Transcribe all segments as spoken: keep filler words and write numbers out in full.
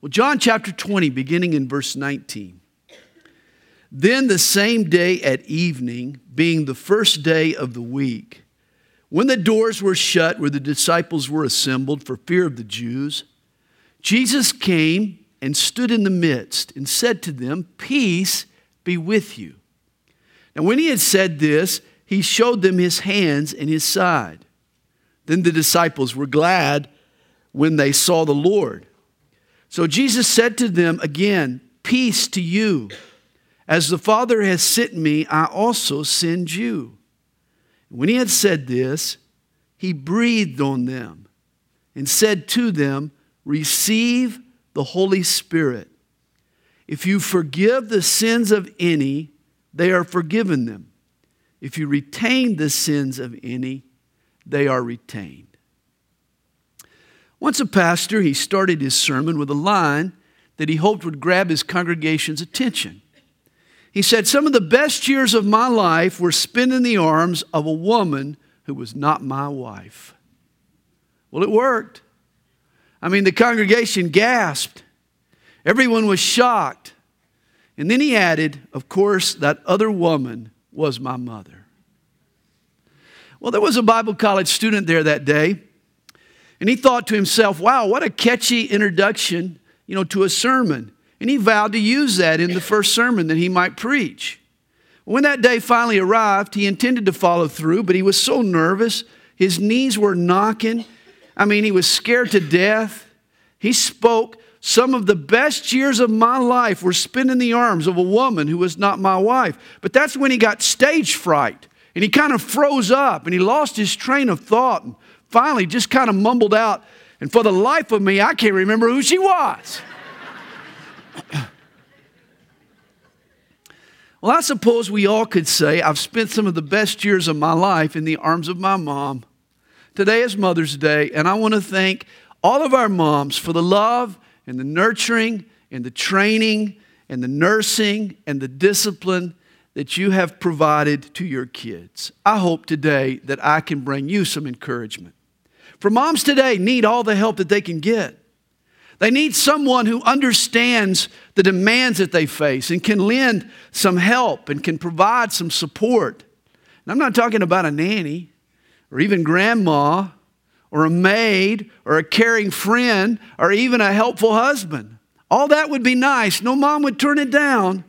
Well, John chapter twenty, beginning in verse nineteen. Then the same day at evening, being the first day of the week, when the doors were shut where the disciples were assembled for fear of the Jews, Jesus came and stood in the midst and said to them, "Peace be with you." Now when he had said this, he showed them his hands and his side. Then the disciples were glad when they saw the Lord. So Jesus said to them again, "Peace to you. As the Father has sent me, I also send you." When he had said this, he breathed on them and said to them, "Receive the Holy Spirit. If you forgive the sins of any, they are forgiven them. If you retain the sins of any, they are retained." Once a pastor, he started his sermon with a line that he hoped would grab his congregation's attention. He said, "Some of the best years of my life were spent in the arms of a woman who was not my wife." Well, it worked. I mean, the congregation gasped. Everyone was shocked. And then he added, "Of course, that other woman was my mother." Well, there was a Bible college student there that day, and he thought to himself, wow, what a catchy introduction, you know, to a sermon. And he vowed to use that in the first sermon that he might preach. When that day finally arrived, he intended to follow through, but he was so nervous. His knees were knocking. I mean, he was scared to death. He spoke, "Some of the best years of my life were spent in the arms of a woman who was not my wife." But that's when he got stage fright, and he kind of froze up, and he lost his train of thought, and finally just kind of mumbled out, "And for the life of me, I can't remember who she was." Well, I suppose we all could say, "I've spent some of the best years of my life in the arms of my mom." Today is Mother's Day, and I want to thank all of our moms for the love and the nurturing and the training and the nursing and the discipline that you have provided to your kids. I hope today that I can bring you some encouragement. For moms today need all the help that they can get. They need someone who understands the demands that they face and can lend some help and can provide some support. And I'm not talking about a nanny or even grandma or a maid or a caring friend or even a helpful husband. All that would be nice. No mom would turn it down.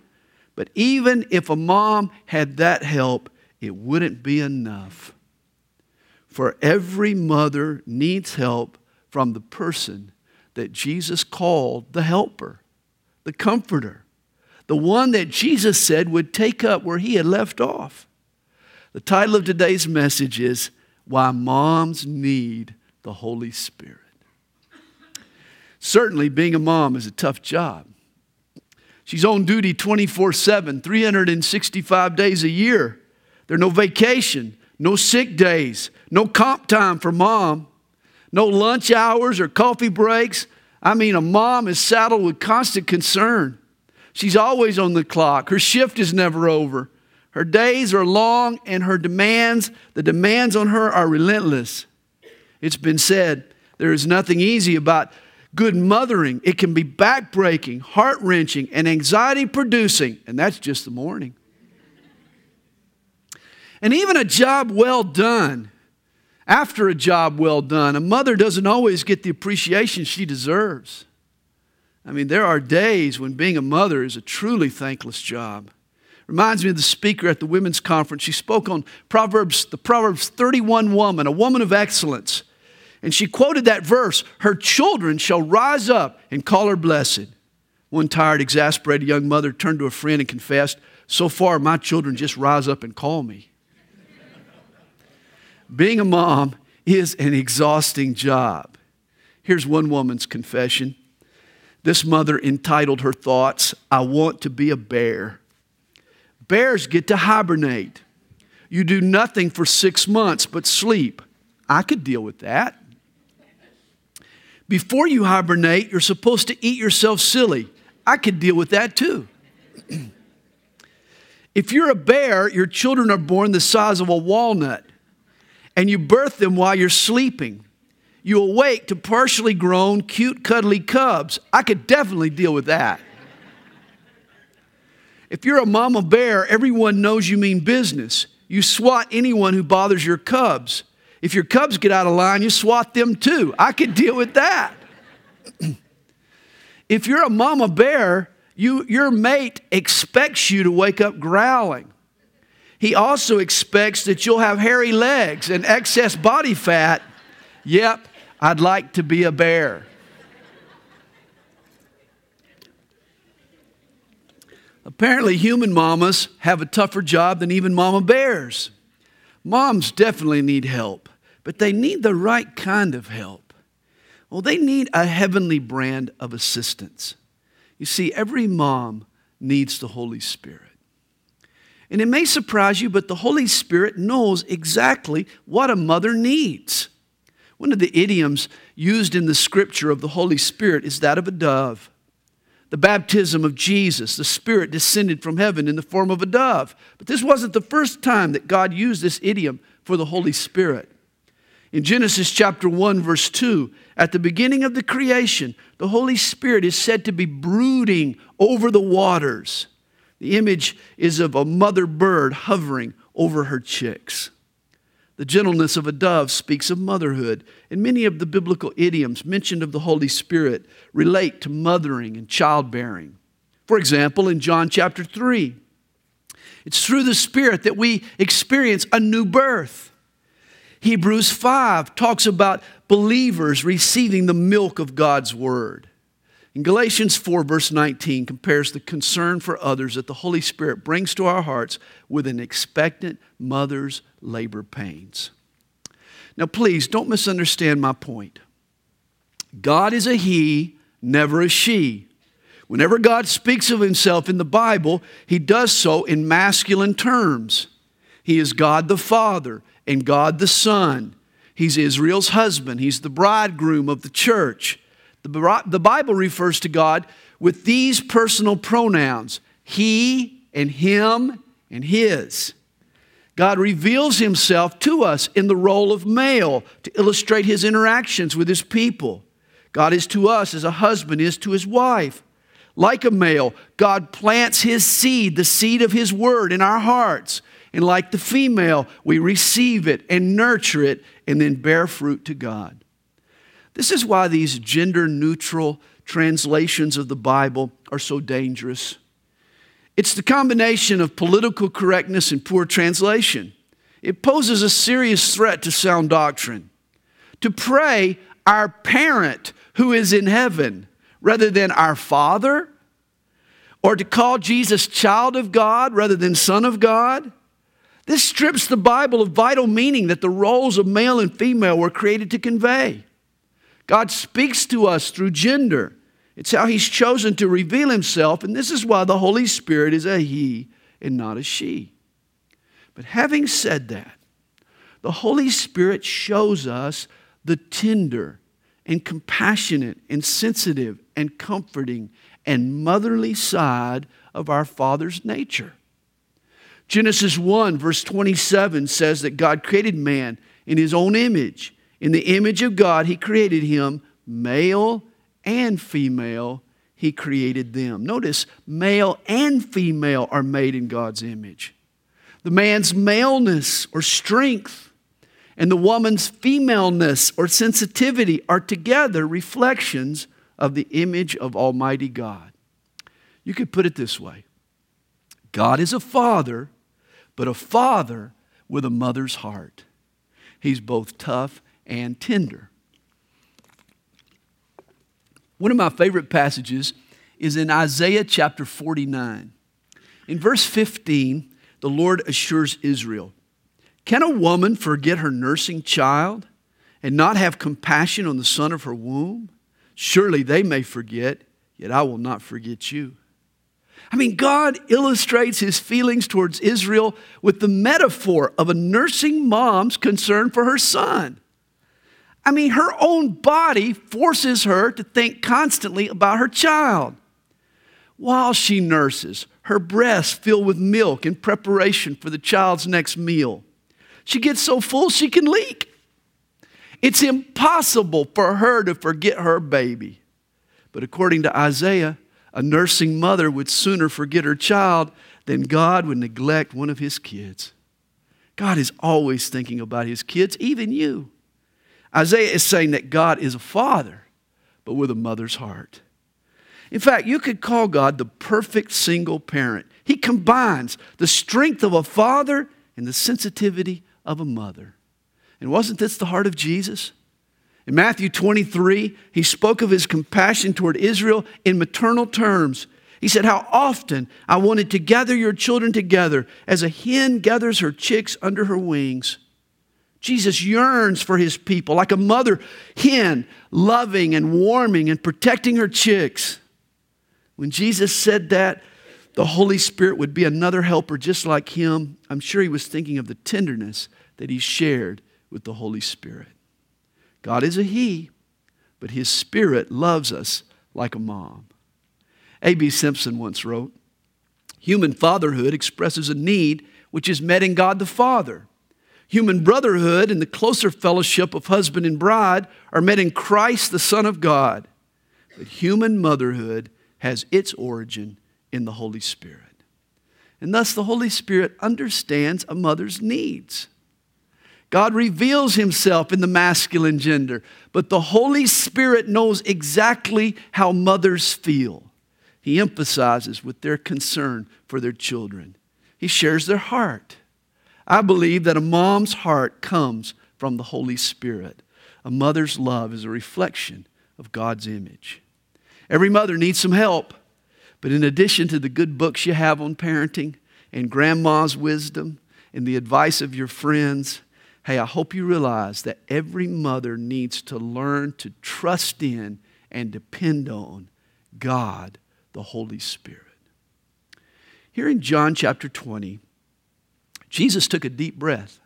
But even if a mom had that help, it wouldn't be enough. For every mother needs help from the person that Jesus called the helper, the comforter, the one that Jesus said would take up where he had left off. The title of today's message is "Why Moms Need the Holy Spirit." Certainly, being a mom is a tough job. She's on duty twenty-four seven, three hundred sixty-five days a year. There are no vacation, no sick days, no comp time for mom. No lunch hours or coffee breaks. I mean, a mom is saddled with constant concern. She's always on the clock. Her shift is never over. Her days are long, and her demands, the demands on her are relentless. It's been said, there is nothing easy about good mothering. It can be backbreaking, heart-wrenching, and anxiety-producing, and that's just the morning. And even a job well done, After a job well done, a mother doesn't always get the appreciation she deserves. I mean, there are days when being a mother is a truly thankless job. Reminds me of the speaker at the women's conference. She spoke on Proverbs, the Proverbs thirty-one woman, a woman of excellence. And she quoted that verse, "Her children shall rise up and call her blessed." One tired, exasperated young mother turned to a friend and confessed, "So far, my children just rise up and call me." Being a mom is an exhausting job. Here's one woman's confession. This mother entitled her thoughts, "I want to be a bear." Bears get to hibernate. You do nothing for six months but sleep. I could deal with that. Before you hibernate, you're supposed to eat yourself silly. I could deal with that too. If you're a bear, your children are born the size of a walnut. And you birth them while you're sleeping. You awake to partially grown, cute, cuddly cubs. I could definitely deal with that. If you're a mama bear, everyone knows you mean business. You swat anyone who bothers your cubs. If your cubs get out of line, you swat them too. I could deal with that. If you're a mama bear, you, your mate expects you to wake up growling. He also expects that you'll have hairy legs and excess body fat. Yep, I'd like to be a bear. Apparently, human mamas have a tougher job than even mama bears. Moms definitely need help, but they need the right kind of help. Well, they need a heavenly brand of assistance. You see, every mom needs the Holy Spirit. And it may surprise you, but the Holy Spirit knows exactly what a mother needs. One of the idioms used in the scripture of the Holy Spirit is that of a dove. The baptism of Jesus, the Spirit descended from heaven in the form of a dove. But this wasn't the first time that God used this idiom for the Holy Spirit. In Genesis chapter one, verse two, at the beginning of the creation, the Holy Spirit is said to be brooding over the waters. The image is of a mother bird hovering over her chicks. The gentleness of a dove speaks of motherhood, and many of the biblical idioms mentioned of the Holy Spirit relate to mothering and childbearing. For example, in John chapter three, it's through the Spirit that we experience a new birth. Hebrews five talks about believers receiving the milk of God's Word. In Galatians four, verse nineteen, compares the concern for others that the Holy Spirit brings to our hearts with an expectant mother's labor pains. Now, please don't misunderstand my point. God is a he, never a she. Whenever God speaks of himself in the Bible, he does so in masculine terms. He is God the Father and God the Son. He's Israel's husband. He's the bridegroom of the church. The Bible refers to God with these personal pronouns, he and him and his. God reveals himself to us in the role of male to illustrate his interactions with his people. God is to us as a husband is to his wife. Like a male, God plants his seed, the seed of his word in our hearts. And like the female, we receive it and nurture it and then bear fruit to God. This is why these gender-neutral translations of the Bible are so dangerous. It's the combination of political correctness and poor translation. It poses a serious threat to sound doctrine. To pray, our parent who is in heaven, rather than our Father, or to call Jesus child of God rather than son of God, this strips the Bible of vital meaning that the roles of male and female were created to convey. God speaks to us through gender. It's how he's chosen to reveal himself, and this is why the Holy Spirit is a he and not a she. But having said that, the Holy Spirit shows us the tender and compassionate and sensitive and comforting and motherly side of our Father's nature. Genesis one, verse twenty-seven says that God created man in his own image. In the image of God, he created him, male and female, he created them. Notice, male and female are made in God's image. The man's maleness or strength and the woman's femaleness or sensitivity are together reflections of the image of Almighty God. You could put it this way. God is a father, but a father with a mother's heart. He's both tough and tender. One of my favorite passages is in Isaiah chapter forty-nine. In verse fifteen, the Lord assures Israel, "Can a woman forget her nursing child and not have compassion on the son of her womb? Surely they may forget, yet I will not forget you." I mean, God illustrates his feelings towards Israel with the metaphor of a nursing mom's concern for her son. I mean, her own body forces her to think constantly about her child. While she nurses, her breasts fill with milk in preparation for the child's next meal. She gets so full she can leak. It's impossible for her to forget her baby. But according to Isaiah, a nursing mother would sooner forget her child than God would neglect one of his kids. God is always thinking about his kids, even you. Isaiah is saying that God is a father, but with a mother's heart. In fact, you could call God the perfect single parent. He combines the strength of a father and the sensitivity of a mother. And wasn't this the heart of Jesus? In Matthew twenty-three, he spoke of his compassion toward Israel in maternal terms. He said, "How often I wanted to gather your children together as a hen gathers her chicks under her wings." Jesus yearns for his people like a mother hen, loving and warming and protecting her chicks. When Jesus said that, the Holy Spirit would be another helper just like him. I'm sure he was thinking of the tenderness that he shared with the Holy Spirit. God is a he, but his Spirit loves us like a mom. A B Simpson once wrote, "Human fatherhood expresses a need which is met in God the Father. Human brotherhood and the closer fellowship of husband and bride are met in Christ, the Son of God. But human motherhood has its origin in the Holy Spirit." And thus the Holy Spirit understands a mother's needs. God reveals himself in the masculine gender, but the Holy Spirit knows exactly how mothers feel. He emphasizes with their concern for their children. He shares their heart. I believe that a mom's heart comes from the Holy Spirit. A mother's love is a reflection of God's image. Every mother needs some help, but in addition to the good books you have on parenting and grandma's wisdom and the advice of your friends, hey, I hope you realize that every mother needs to learn to trust in and depend on God, the Holy Spirit. Here in John chapter twenty, Jesus took a deep breath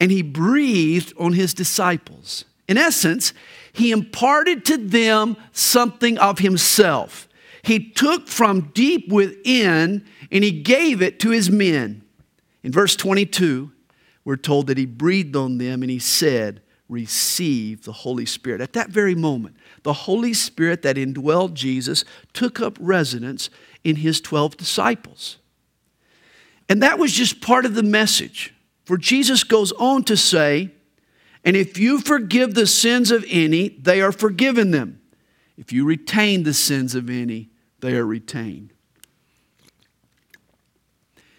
and he breathed on his disciples. In essence, he imparted to them something of himself. He took from deep within and he gave it to his men. In verse twenty-two, we're told that he breathed on them and he said, "Receive the Holy Spirit." At that very moment, the Holy Spirit that indwelled Jesus took up residence in his twelve disciples. And that was just part of the message. For Jesus goes on to say, "And if you forgive the sins of any, they are forgiven them. If you retain the sins of any, they are retained."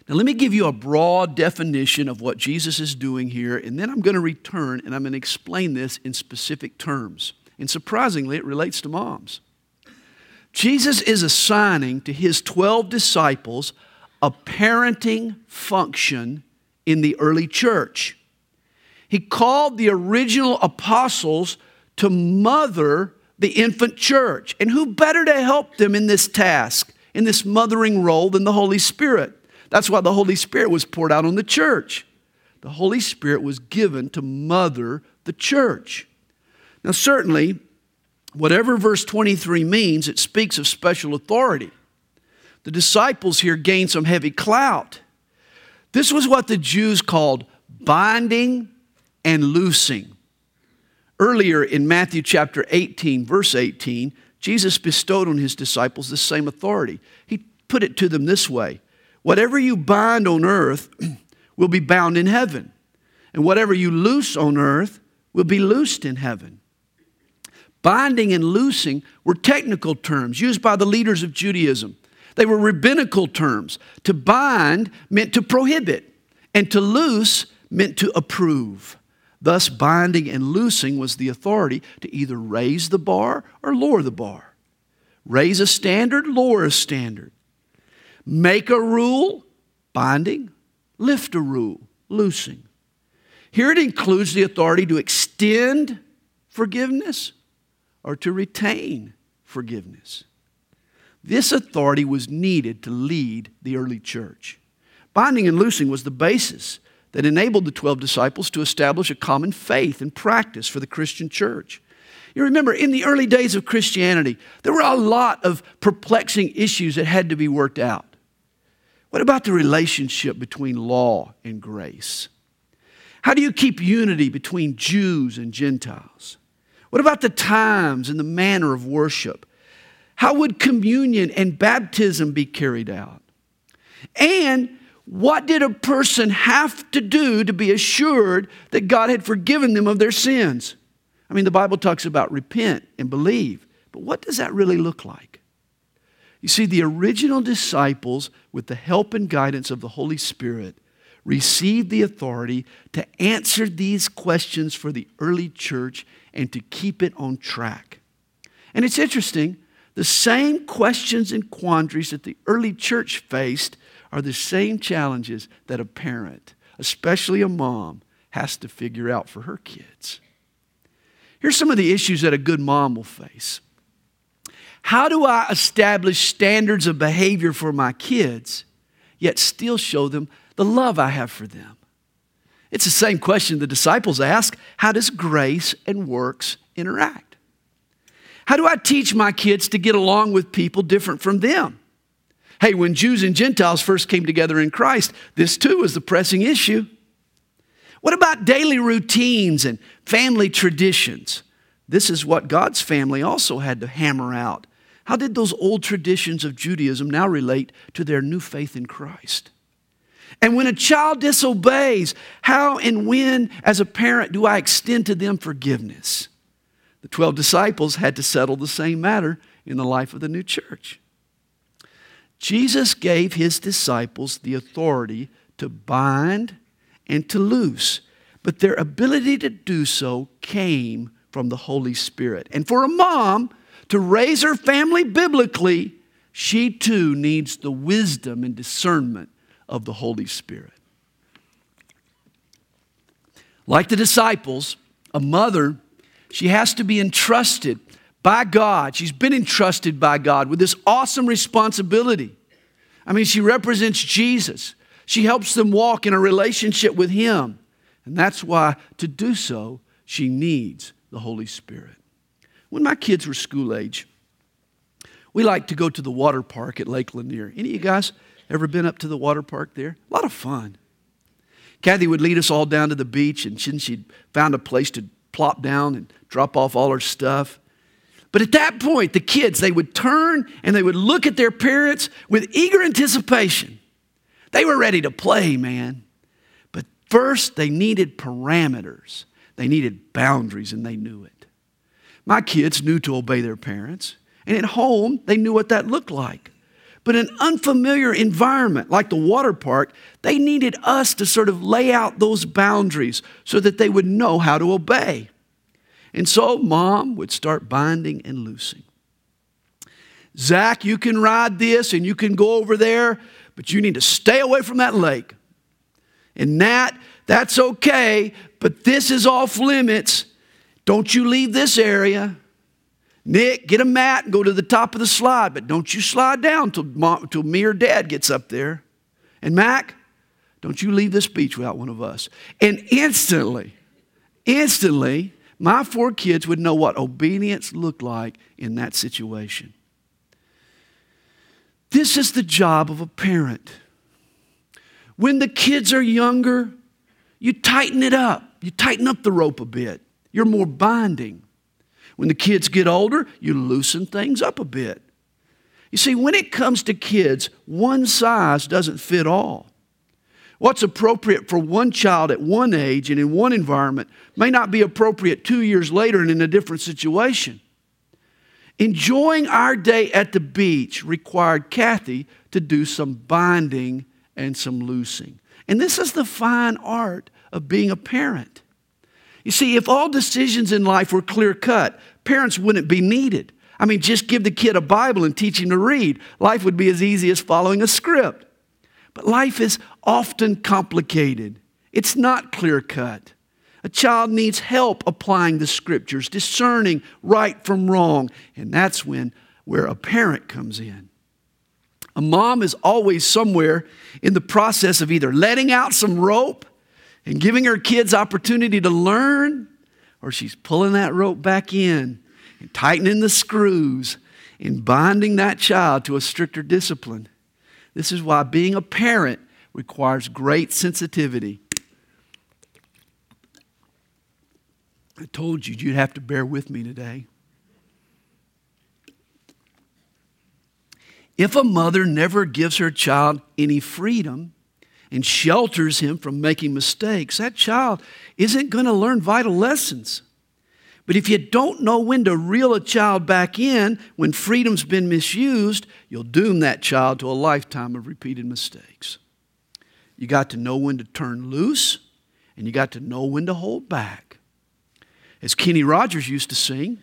Now let me give you a broad definition of what Jesus is doing here, and then I'm going to return and I'm going to explain this in specific terms. And surprisingly, it relates to moms. Jesus is assigning to his twelve disciples a parenting function in the early church. He called the original apostles to mother the infant church. And who better to help them in this task, in this mothering role, than the Holy Spirit? That's why the Holy Spirit was poured out on the church. The Holy Spirit was given to mother the church. Now certainly, whatever verse twenty-three means, it speaks of special authority. The disciples here gained some heavy clout. This was what the Jews called binding and loosing. Earlier in Matthew chapter eighteen, verse eighteen, Jesus bestowed on his disciples the same authority. He put it to them this way: "Whatever you bind on earth will be bound in heaven, and whatever you loose on earth will be loosed in heaven." Binding and loosing were technical terms used by the leaders of Judaism. They were rabbinical terms. To bind meant to prohibit, and to loose meant to approve. Thus, binding and loosing was the authority to either raise the bar or lower the bar. Raise a standard, lower a standard. Make a rule, binding. Lift a rule, loosing. Here it includes the authority to extend forgiveness or to retain forgiveness. This authority was needed to lead the early church. Binding and loosing was the basis that enabled the twelve disciples to establish a common faith and practice for the Christian church. You remember, in the early days of Christianity, there were a lot of perplexing issues that had to be worked out. What about the relationship between law and grace? How do you keep unity between Jews and Gentiles? What about the times and the manner of worship? How would communion and baptism be carried out? And what did a person have to do to be assured that God had forgiven them of their sins? I mean, the Bible talks about repent and believe, but what does that really look like? You see, the original disciples, with the help and guidance of the Holy Spirit, received the authority to answer these questions for the early church and to keep it on track. And it's interesting, the same questions and quandaries that the early church faced are the same challenges that a parent, especially a mom, has to figure out for her kids. Here's some of the issues that a good mom will face. How do I establish standards of behavior for my kids, yet still show them the love I have for them? It's the same question the disciples ask. How does grace and works interact? How do I teach my kids to get along with people different from them? Hey, when Jews and Gentiles first came together in Christ, this too was the pressing issue. What about daily routines and family traditions? This is what God's family also had to hammer out. How did those old traditions of Judaism now relate to their new faith in Christ? And when a child disobeys, how and when, as a parent, do I extend to them forgiveness? The twelve disciples had to settle the same matter in the life of the new church. Jesus gave his disciples the authority to bind and to loose, but their ability to do so came from the Holy Spirit. And for a mom to raise her family biblically, she too needs the wisdom and discernment of the Holy Spirit. Like the disciples, a mother, she has to be entrusted by God. She's been entrusted by God with this awesome responsibility. I mean, she represents Jesus. She helps them walk in a relationship with Him. And that's why, to do so, she needs the Holy Spirit. When my kids were school age, we liked to go to the water park at Lake Lanier. Any of you guys ever been up to the water park there? A lot of fun. Kathy would lead us all down to the beach, and she'd found a place to plop down and drop off all her stuff. But at that point, the kids, they would turn and they would look at their parents with eager anticipation. They were ready to play, man. But first, they needed parameters. They needed boundaries, and they knew it. My kids knew to obey their parents, and at home, they knew what that looked like. But in an unfamiliar environment like the water park, they needed us to sort of lay out those boundaries so that they would know how to obey. And so mom would start binding and loosing. Zach, you can ride this and you can go over there, but you need to stay away from that lake. And Nat, that's okay, but this is off limits. Don't you leave this area. Nick, get a mat and go to the top of the slide, but don't you slide down till, mom, till me or dad gets up there. And Mac, don't you leave this beach without one of us. And instantly, instantly, my four kids would know what obedience looked like in that situation. This is the job of a parent. When the kids are younger, you tighten it up. You tighten up the rope a bit. You're more binding. When the kids get older, you loosen things up a bit. You see, when it comes to kids, one size doesn't fit all. What's appropriate for one child at one age and in one environment may not be appropriate two years later and in a different situation. Enjoying our day at the beach required Kathy to do some binding and some loosing. And this is the fine art of being a parent. You see, if all decisions in life were clear-cut, parents wouldn't be needed. I mean, just give the kid a Bible and teach him to read. Life would be as easy as following a script. But life is often complicated. It's not clear-cut. A child needs help applying the scriptures, discerning right from wrong, and that's when where a parent comes in. A mom is always somewhere in the process of either letting out some rope and giving her kids opportunity to learn, or she's pulling that rope back in and tightening the screws and binding that child to a stricter discipline. This is why being a parent requires great sensitivity I told you you'd have to bear with me today. If a mother never gives her child any freedom and shelters him from making mistakes, that child isn't going to learn vital lessons. But if you don't know when to reel a child back in when freedom's been misused, you'll doom that child to a lifetime of repeated mistakes. You got to know when to turn loose, and you got to know when to hold back. As Kenny Rogers used to sing,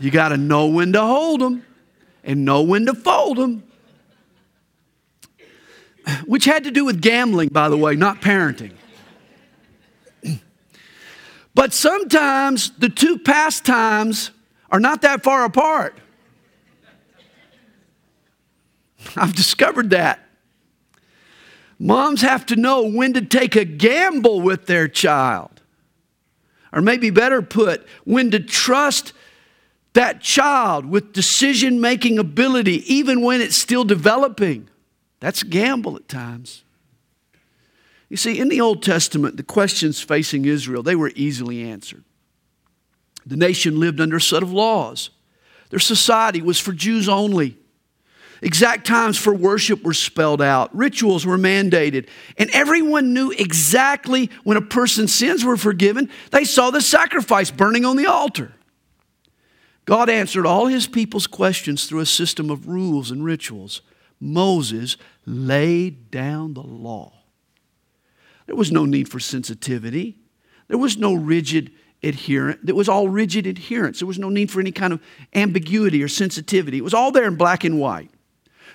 you got to know when to hold them and know when to fold them. Which had to do with gambling, by the way, not parenting. But sometimes the two pastimes are not that far apart. I've discovered that. Moms have to know when to take a gamble with their child. Or maybe better put, when to trust that child with decision-making ability, even when it's still developing. That's a gamble at times. You see, in the Old Testament, the questions facing Israel, they were easily answered. The nation lived under a set of laws. Their society was for Jews only. Exact times for worship were spelled out. Rituals were mandated. And everyone knew exactly when a person's sins were forgiven. They saw the sacrifice burning on the altar. God answered all his people's questions through a system of rules and rituals. Moses laid down the law. There was no need for sensitivity. There was no rigid adherence. There was all rigid adherence. There was no need for any kind of ambiguity or sensitivity. It was all there in black and white.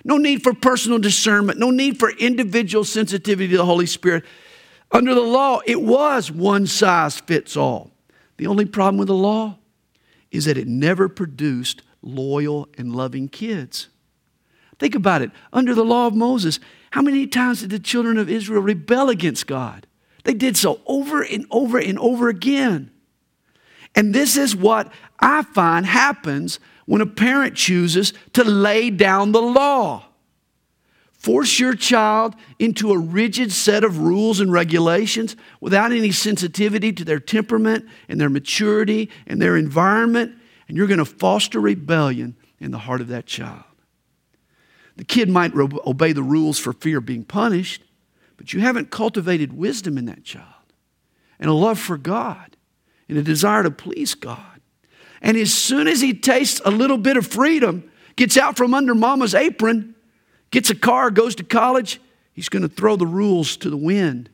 No need for personal discernment. No need for individual sensitivity to the Holy Spirit. Under the law, it was one size fits all. The only problem with the law is that it never produced loyal and loving kids. Think about it. Under the law of Moses, how many times did the children of Israel rebel against God? They did so over and over and over again. And this is what I find happens when a parent chooses to lay down the law. Force your child into a rigid set of rules and regulations without any sensitivity to their temperament and their maturity and their environment, and you're going to foster rebellion in the heart of that child. The kid might obey the rules for fear of being punished, but you haven't cultivated wisdom in that child and a love for God and a desire to please God. And as soon as he tastes a little bit of freedom, gets out from under mama's apron, gets a car, goes to college, he's going to throw the rules to the wind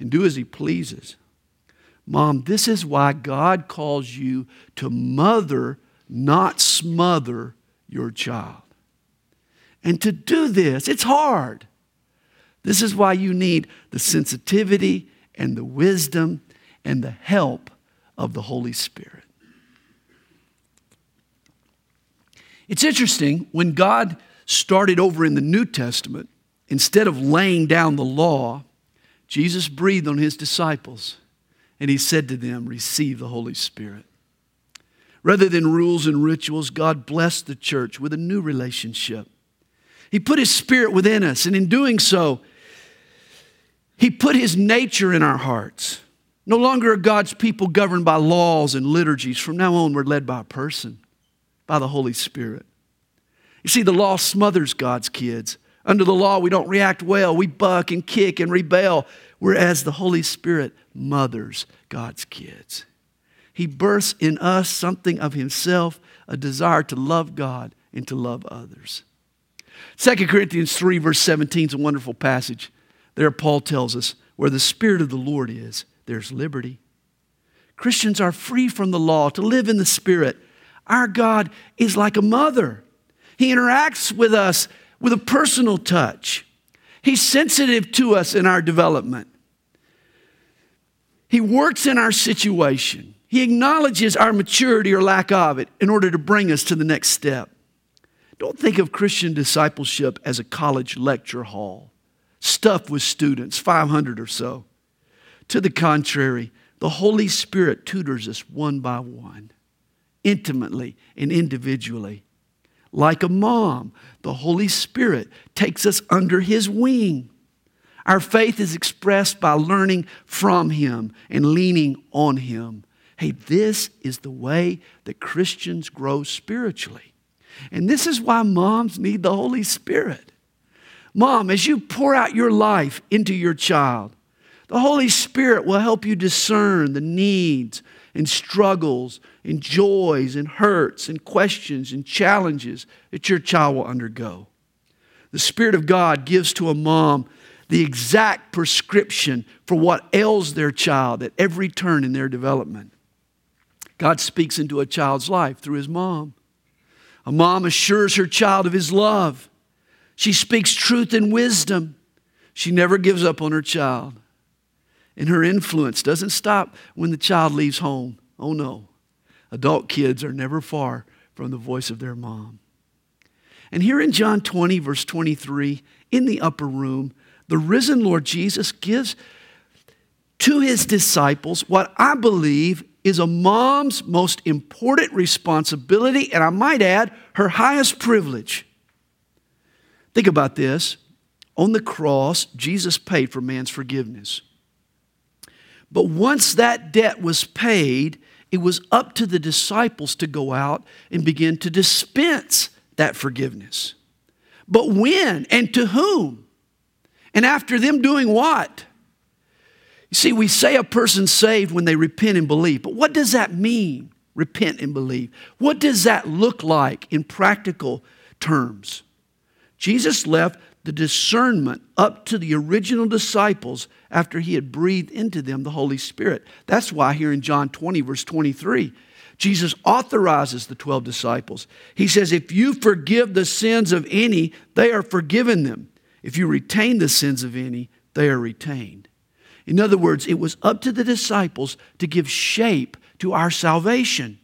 and do as he pleases. Mom, this is why God calls you to mother, not smother your child. And to do this, it's hard. This is why you need the sensitivity and the wisdom and the help of the Holy Spirit. It's interesting, when God started over in the New Testament, instead of laying down the law, Jesus breathed on his disciples and he said to them, "Receive the Holy Spirit." Rather than rules and rituals, God blessed the church with a new relationship. He put his Spirit within us, and in doing so, he put his nature in our hearts. No longer are God's people governed by laws and liturgies. From now on, we're led by a person, by the Holy Spirit. You see, the law smothers God's kids. Under the law, we don't react well. We buck and kick and rebel, whereas the Holy Spirit mothers God's kids. He births in us something of himself, a desire to love God and to love others. Second Corinthians three, verse seventeen is a wonderful passage. There Paul tells us, where the Spirit of the Lord is, there's liberty. Christians are free from the law to live in the Spirit. Our God is like a mother. He interacts with us with a personal touch. He's sensitive to us in our development. He works in our situation. He acknowledges our maturity or lack of it in order to bring us to the next step. Don't think of Christian discipleship as a college lecture hall, stuffed with students, five hundred or so. To the contrary, the Holy Spirit tutors us one by one, intimately and individually. Like a mom, the Holy Spirit takes us under his wing. Our faith is expressed by learning from him and leaning on him, Hey, this is the way that Christians grow spiritually. And this is why moms need the Holy Spirit. Mom, as you pour out your life into your child, the Holy Spirit will help you discern the needs and struggles and joys and hurts and questions and challenges that your child will undergo. The Spirit of God gives to a mom the exact prescription for what ails their child at every turn in their development. God speaks into a child's life through his mom. A mom assures her child of his love. She speaks truth and wisdom. She never gives up on her child. And her influence doesn't stop when the child leaves home. Oh no, adult kids are never far from the voice of their mom. And here in John twenty, verse twenty-three, in the upper room, the risen Lord Jesus gives to his disciples what I believe is a mom's most important responsibility, and I might add, her highest privilege. Think about this. On the cross, Jesus paid for man's forgiveness. But once that debt was paid, it was up to the disciples to go out and begin to dispense that forgiveness. But when and to whom? And after them doing what? You see, we say a person's saved when they repent and believe. But what does that mean, repent and believe? What does that look like in practical terms? Jesus left the discernment up to the original disciples after he had breathed into them the Holy Spirit. That's why here in John twenty, verse twenty-three, Jesus authorizes the twelve disciples. He says, if you forgive the sins of any, they are forgiven them. If you retain the sins of any, they are retained. In other words, it was up to the disciples to give shape to our salvation.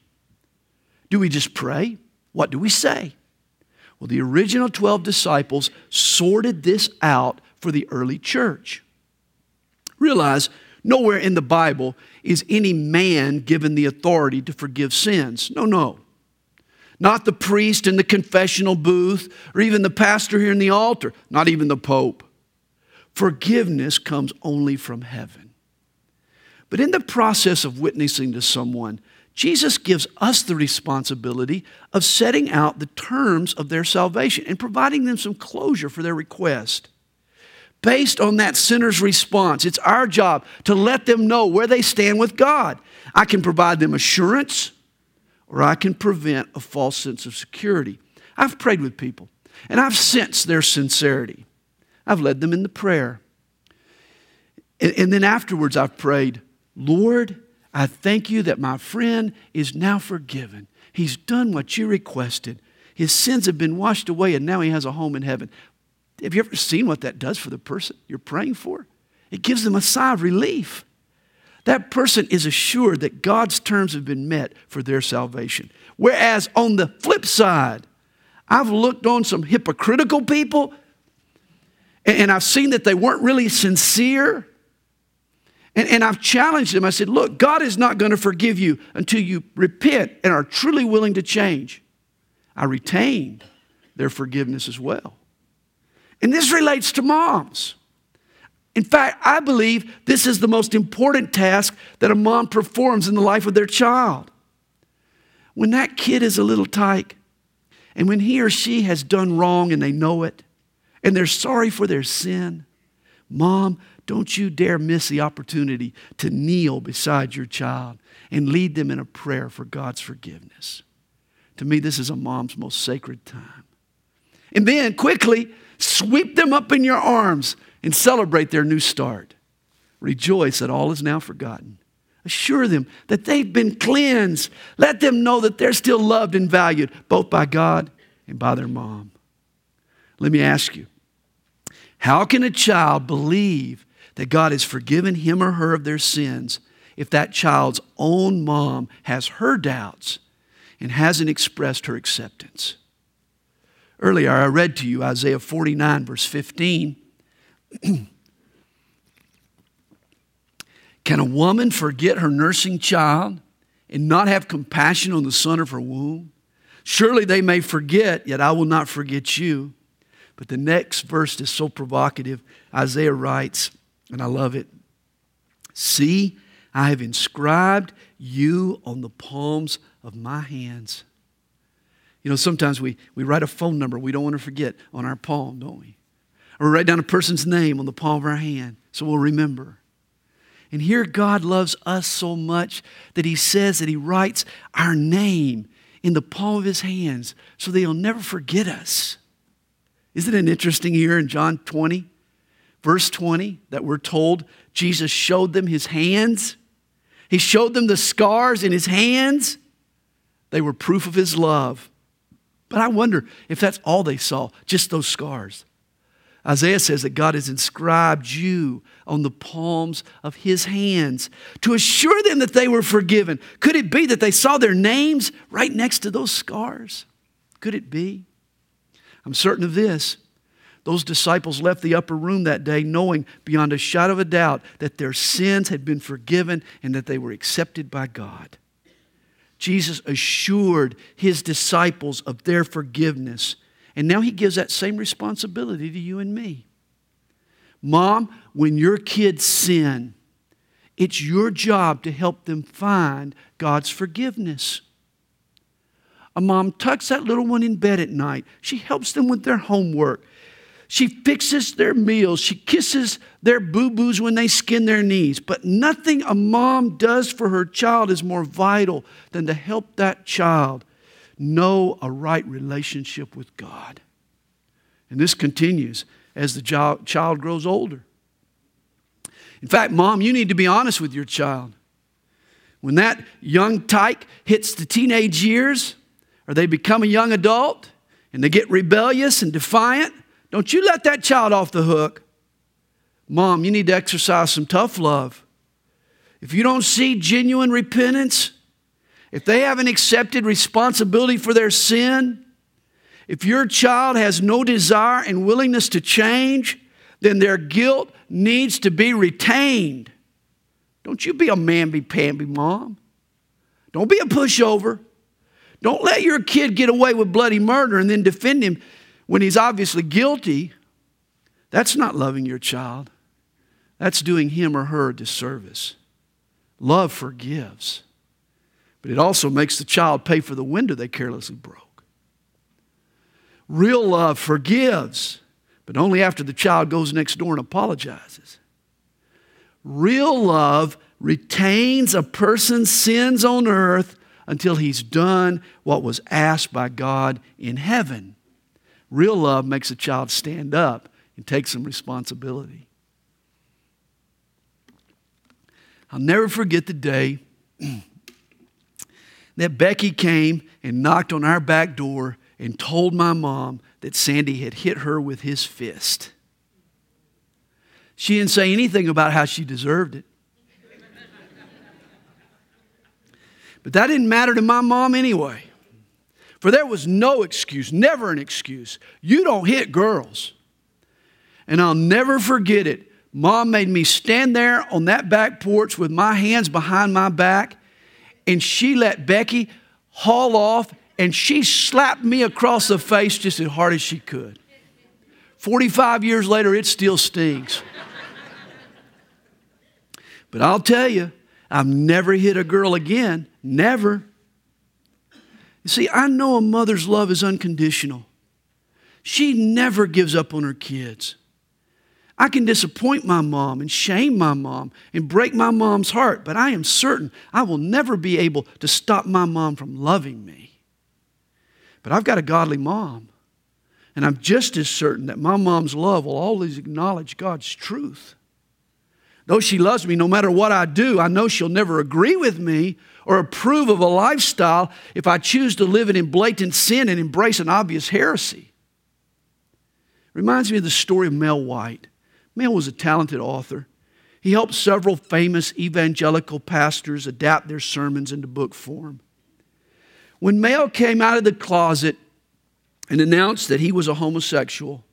Do we just pray? What do we say? Well, the original twelve disciples sorted this out for the early church. Realize, nowhere in the Bible is any man given the authority to forgive sins. No, no. Not the priest in the confessional booth, or even the pastor here in the altar, not even the Pope. Forgiveness comes only from heaven. But in the process of witnessing to someone, Jesus gives us the responsibility of setting out the terms of their salvation and providing them some closure for their request. Based on that sinner's response, it's our job to let them know where they stand with God. I can provide them assurance, or I can prevent a false sense of security. I've prayed with people, and I've sensed their sincerity. I've led them in the prayer. And, and then afterwards I've prayed, Lord, I thank you that my friend is now forgiven. He's done what you requested. His sins have been washed away, and now he has a home in heaven. Have you ever seen what that does for the person you're praying for? It gives them a sigh of relief. That person is assured that God's terms have been met for their salvation. Whereas on the flip side, I've looked on some hypocritical people, and I've seen that they weren't really sincere. And, and I've challenged them. I said, look, God is not going to forgive you until you repent and are truly willing to change. I retained their forgiveness as well. And this relates to moms. In fact, I believe this is the most important task that a mom performs in the life of their child. When that kid is a little tyke, and when he or she has done wrong and they know it, and they're sorry for their sin, Mom, don't you dare miss the opportunity to kneel beside your child and lead them in a prayer for God's forgiveness. To me, this is a mom's most sacred time. And then quickly, sweep them up in your arms and celebrate their new start. Rejoice that all is now forgotten. Assure them that they've been cleansed. Let them know that they're still loved and valued, both by God and by their mom. Let me ask you, how can a child believe that God has forgiven him or her of their sins if that child's own mom has her doubts and hasn't expressed her acceptance? Earlier, I read to you Isaiah forty-nine, verse fifteen. Can a woman forget her nursing child and not have compassion on the son of her womb? Surely they may forget, yet I will not forget you. But the next verse is so provocative. Isaiah writes, and I love it, see, I have inscribed you on the palms of my hands. You know, sometimes we, we write a phone number we don't want to forget on our palm, don't we? Or we write down a person's name on the palm of our hand so we'll remember. And here God loves us so much that he says that he writes our name in the palm of his hands so that he'll never forget us. Isn't it interesting here in John twenty, verse twenty, that we're told Jesus showed them his hands. He showed them the scars in his hands. They were proof of his love. But I wonder if that's all they saw, just those scars. Isaiah says that God has inscribed you on the palms of his hands to assure them that they were forgiven. Could it be that they saw their names right next to those scars? Could it be? I'm certain of this. Those disciples left the upper room that day knowing beyond a shadow of a doubt that their sins had been forgiven and that they were accepted by God. Jesus assured his disciples of their forgiveness. And now he gives that same responsibility to you and me. Mom, when your kids sin, it's your job to help them find God's forgiveness. A mom tucks that little one in bed at night. She helps them with their homework. She fixes their meals. She kisses their boo-boos when they skin their knees. But nothing a mom does for her child is more vital than to help that child know a right relationship with God. And this continues as the child grows older. In fact, Mom, you need to be honest with your child. When that young tyke hits the teenage years, or they become a young adult, and they get rebellious and defiant, don't you let that child off the hook. Mom, you need to exercise some tough love. If you don't see genuine repentance, if they haven't accepted responsibility for their sin, if your child has no desire and willingness to change, then their guilt needs to be retained. Don't you be a mamby-pamby mom. Don't be a pushover. Don't let your kid get away with bloody murder and then defend him when he's obviously guilty. That's not loving your child. That's doing him or her a disservice. Love forgives. But it also makes the child pay for the window they carelessly broke. Real love forgives, but only after the child goes next door and apologizes. Real love retains a person's sins on earth until he's done what was asked by God in heaven. Real love makes a child stand up and take some responsibility. I'll never forget the day that Becky came and knocked on our back door and told my mom that Sandy had hit her with his fist. She didn't say anything about how she deserved it. But that didn't matter to my mom anyway. For there was no excuse, never an excuse. You don't hit girls. And I'll never forget it. Mom made me stand there on that back porch with my hands behind my back, and she let Becky haul off, and she slapped me across the face just as hard as she could. forty-five years later, it still stings. But I'll tell you, I've never hit a girl again. Never. You see, I know a mother's love is unconditional. She never gives up on her kids. I can disappoint my mom and shame my mom and break my mom's heart, but I am certain I will never be able to stop my mom from loving me. But I've got a godly mom, and I'm just as certain that my mom's love will always acknowledge God's truth. Though she loves me no matter what I do, I know she'll never agree with me or approve of a lifestyle if I choose to live it in blatant sin and embrace an obvious heresy. Reminds me of the story of Mel White. Mel was a talented author. He helped several famous evangelical pastors adapt their sermons into book form. When Mel came out of the closet and announced that he was a homosexual,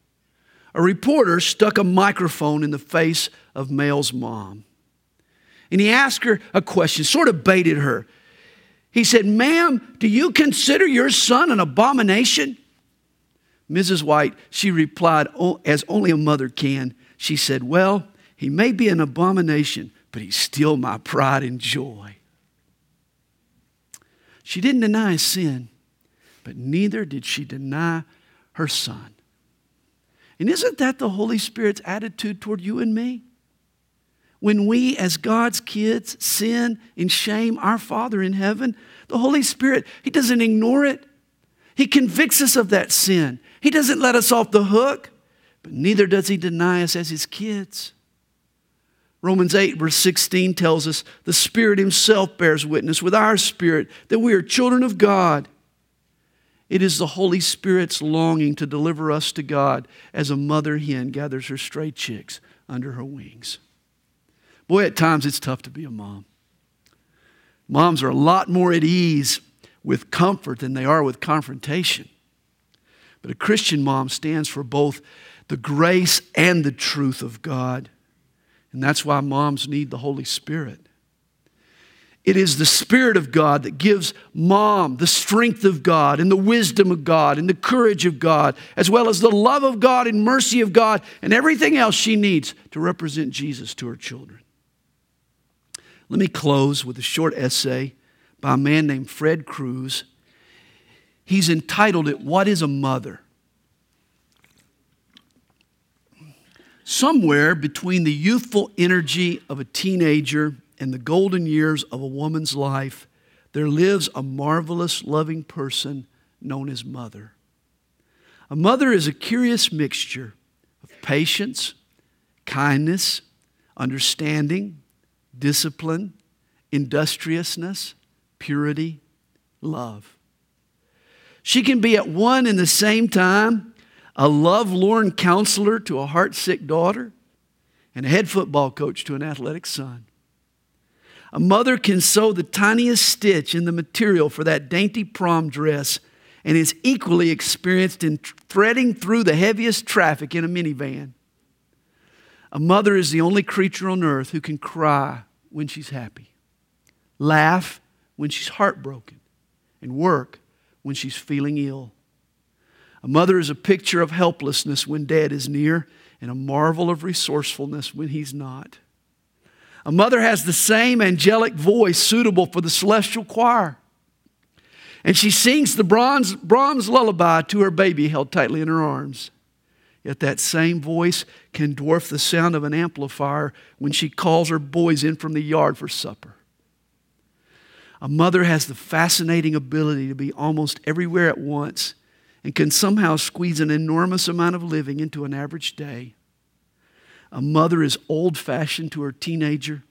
a reporter stuck a microphone in the face of Mel's mom. And he asked her a question, sort of baited her. He said, "Ma'am, do you consider your son an abomination?" Missus White, she replied, oh, as only a mother can. She said, "Well, he may be an abomination, but he's still my pride and joy." She didn't deny sin, but neither did she deny her son. And isn't that the Holy Spirit's attitude toward you and me? When we, as God's kids, sin and shame our Father in heaven, the Holy Spirit, He doesn't ignore it. He convicts us of that sin. He doesn't let us off the hook, but neither does He deny us as His kids. Romans eight, verse sixteen tells us, the Spirit Himself bears witness with our spirit that we are children of God. It is the Holy Spirit's longing to deliver us to God as a mother hen gathers her stray chicks under her wings. Boy, at times it's tough to be a mom. Moms are a lot more at ease with comfort than they are with confrontation. But a Christian mom stands for both the grace and the truth of God. And that's why moms need the Holy Spirit. It is the Spirit of God that gives mom the strength of God and the wisdom of God and the courage of God, as well as the love of God and mercy of God and everything else she needs to represent Jesus to her children. Let me close with a short essay by a man named Fred Cruz. He's entitled it, "What is a Mother?" Somewhere between the youthful energy of a teenager and the golden years of a woman's life, there lives a marvelous, loving person known as mother. A mother is a curious mixture of patience, kindness, understanding, discipline, industriousness, purity, love. She can be at one and the same time a lovelorn counselor to a heartsick daughter and a head football coach to an athletic son. A mother can sew the tiniest stitch in the material for that dainty prom dress and is equally experienced in threading through the heaviest traffic in a minivan. A mother is the only creature on earth who can cry when she's happy, laugh when she's heartbroken, and work when she's feeling ill. A mother is a picture of helplessness when dad is near and a marvel of resourcefulness when he's not. A mother has the same angelic voice suitable for the celestial choir. And she sings the Brahms, Brahms lullaby to her baby held tightly in her arms. Yet that same voice can dwarf the sound of an amplifier when she calls her boys in from the yard for supper. A mother has the fascinating ability to be almost everywhere at once and can somehow squeeze an enormous amount of living into an average day. A mother is old-fashioned to her teenager,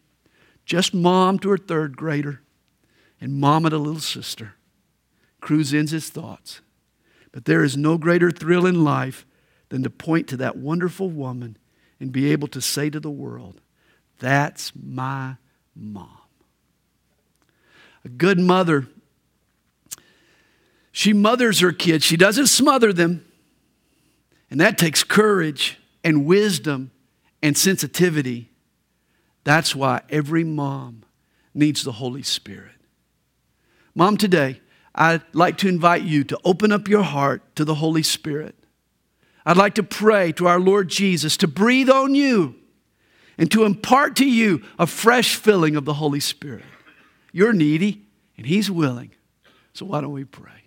just mom to her third grader, and mama to little sister. Cruz ends his thoughts. But there is no greater thrill in life than to point to that wonderful woman and be able to say to the world, "That's my mom." A good mother, she mothers her kids. She doesn't smother them. And that takes courage and wisdom and sensitivity. That's why every mom needs the Holy Spirit. Mom, today, I'd like to invite you to open up your heart to the Holy Spirit. I'd like to pray to our Lord Jesus to breathe on you and to impart to you a fresh filling of the Holy Spirit. You're needy and He's willing. So why don't we pray?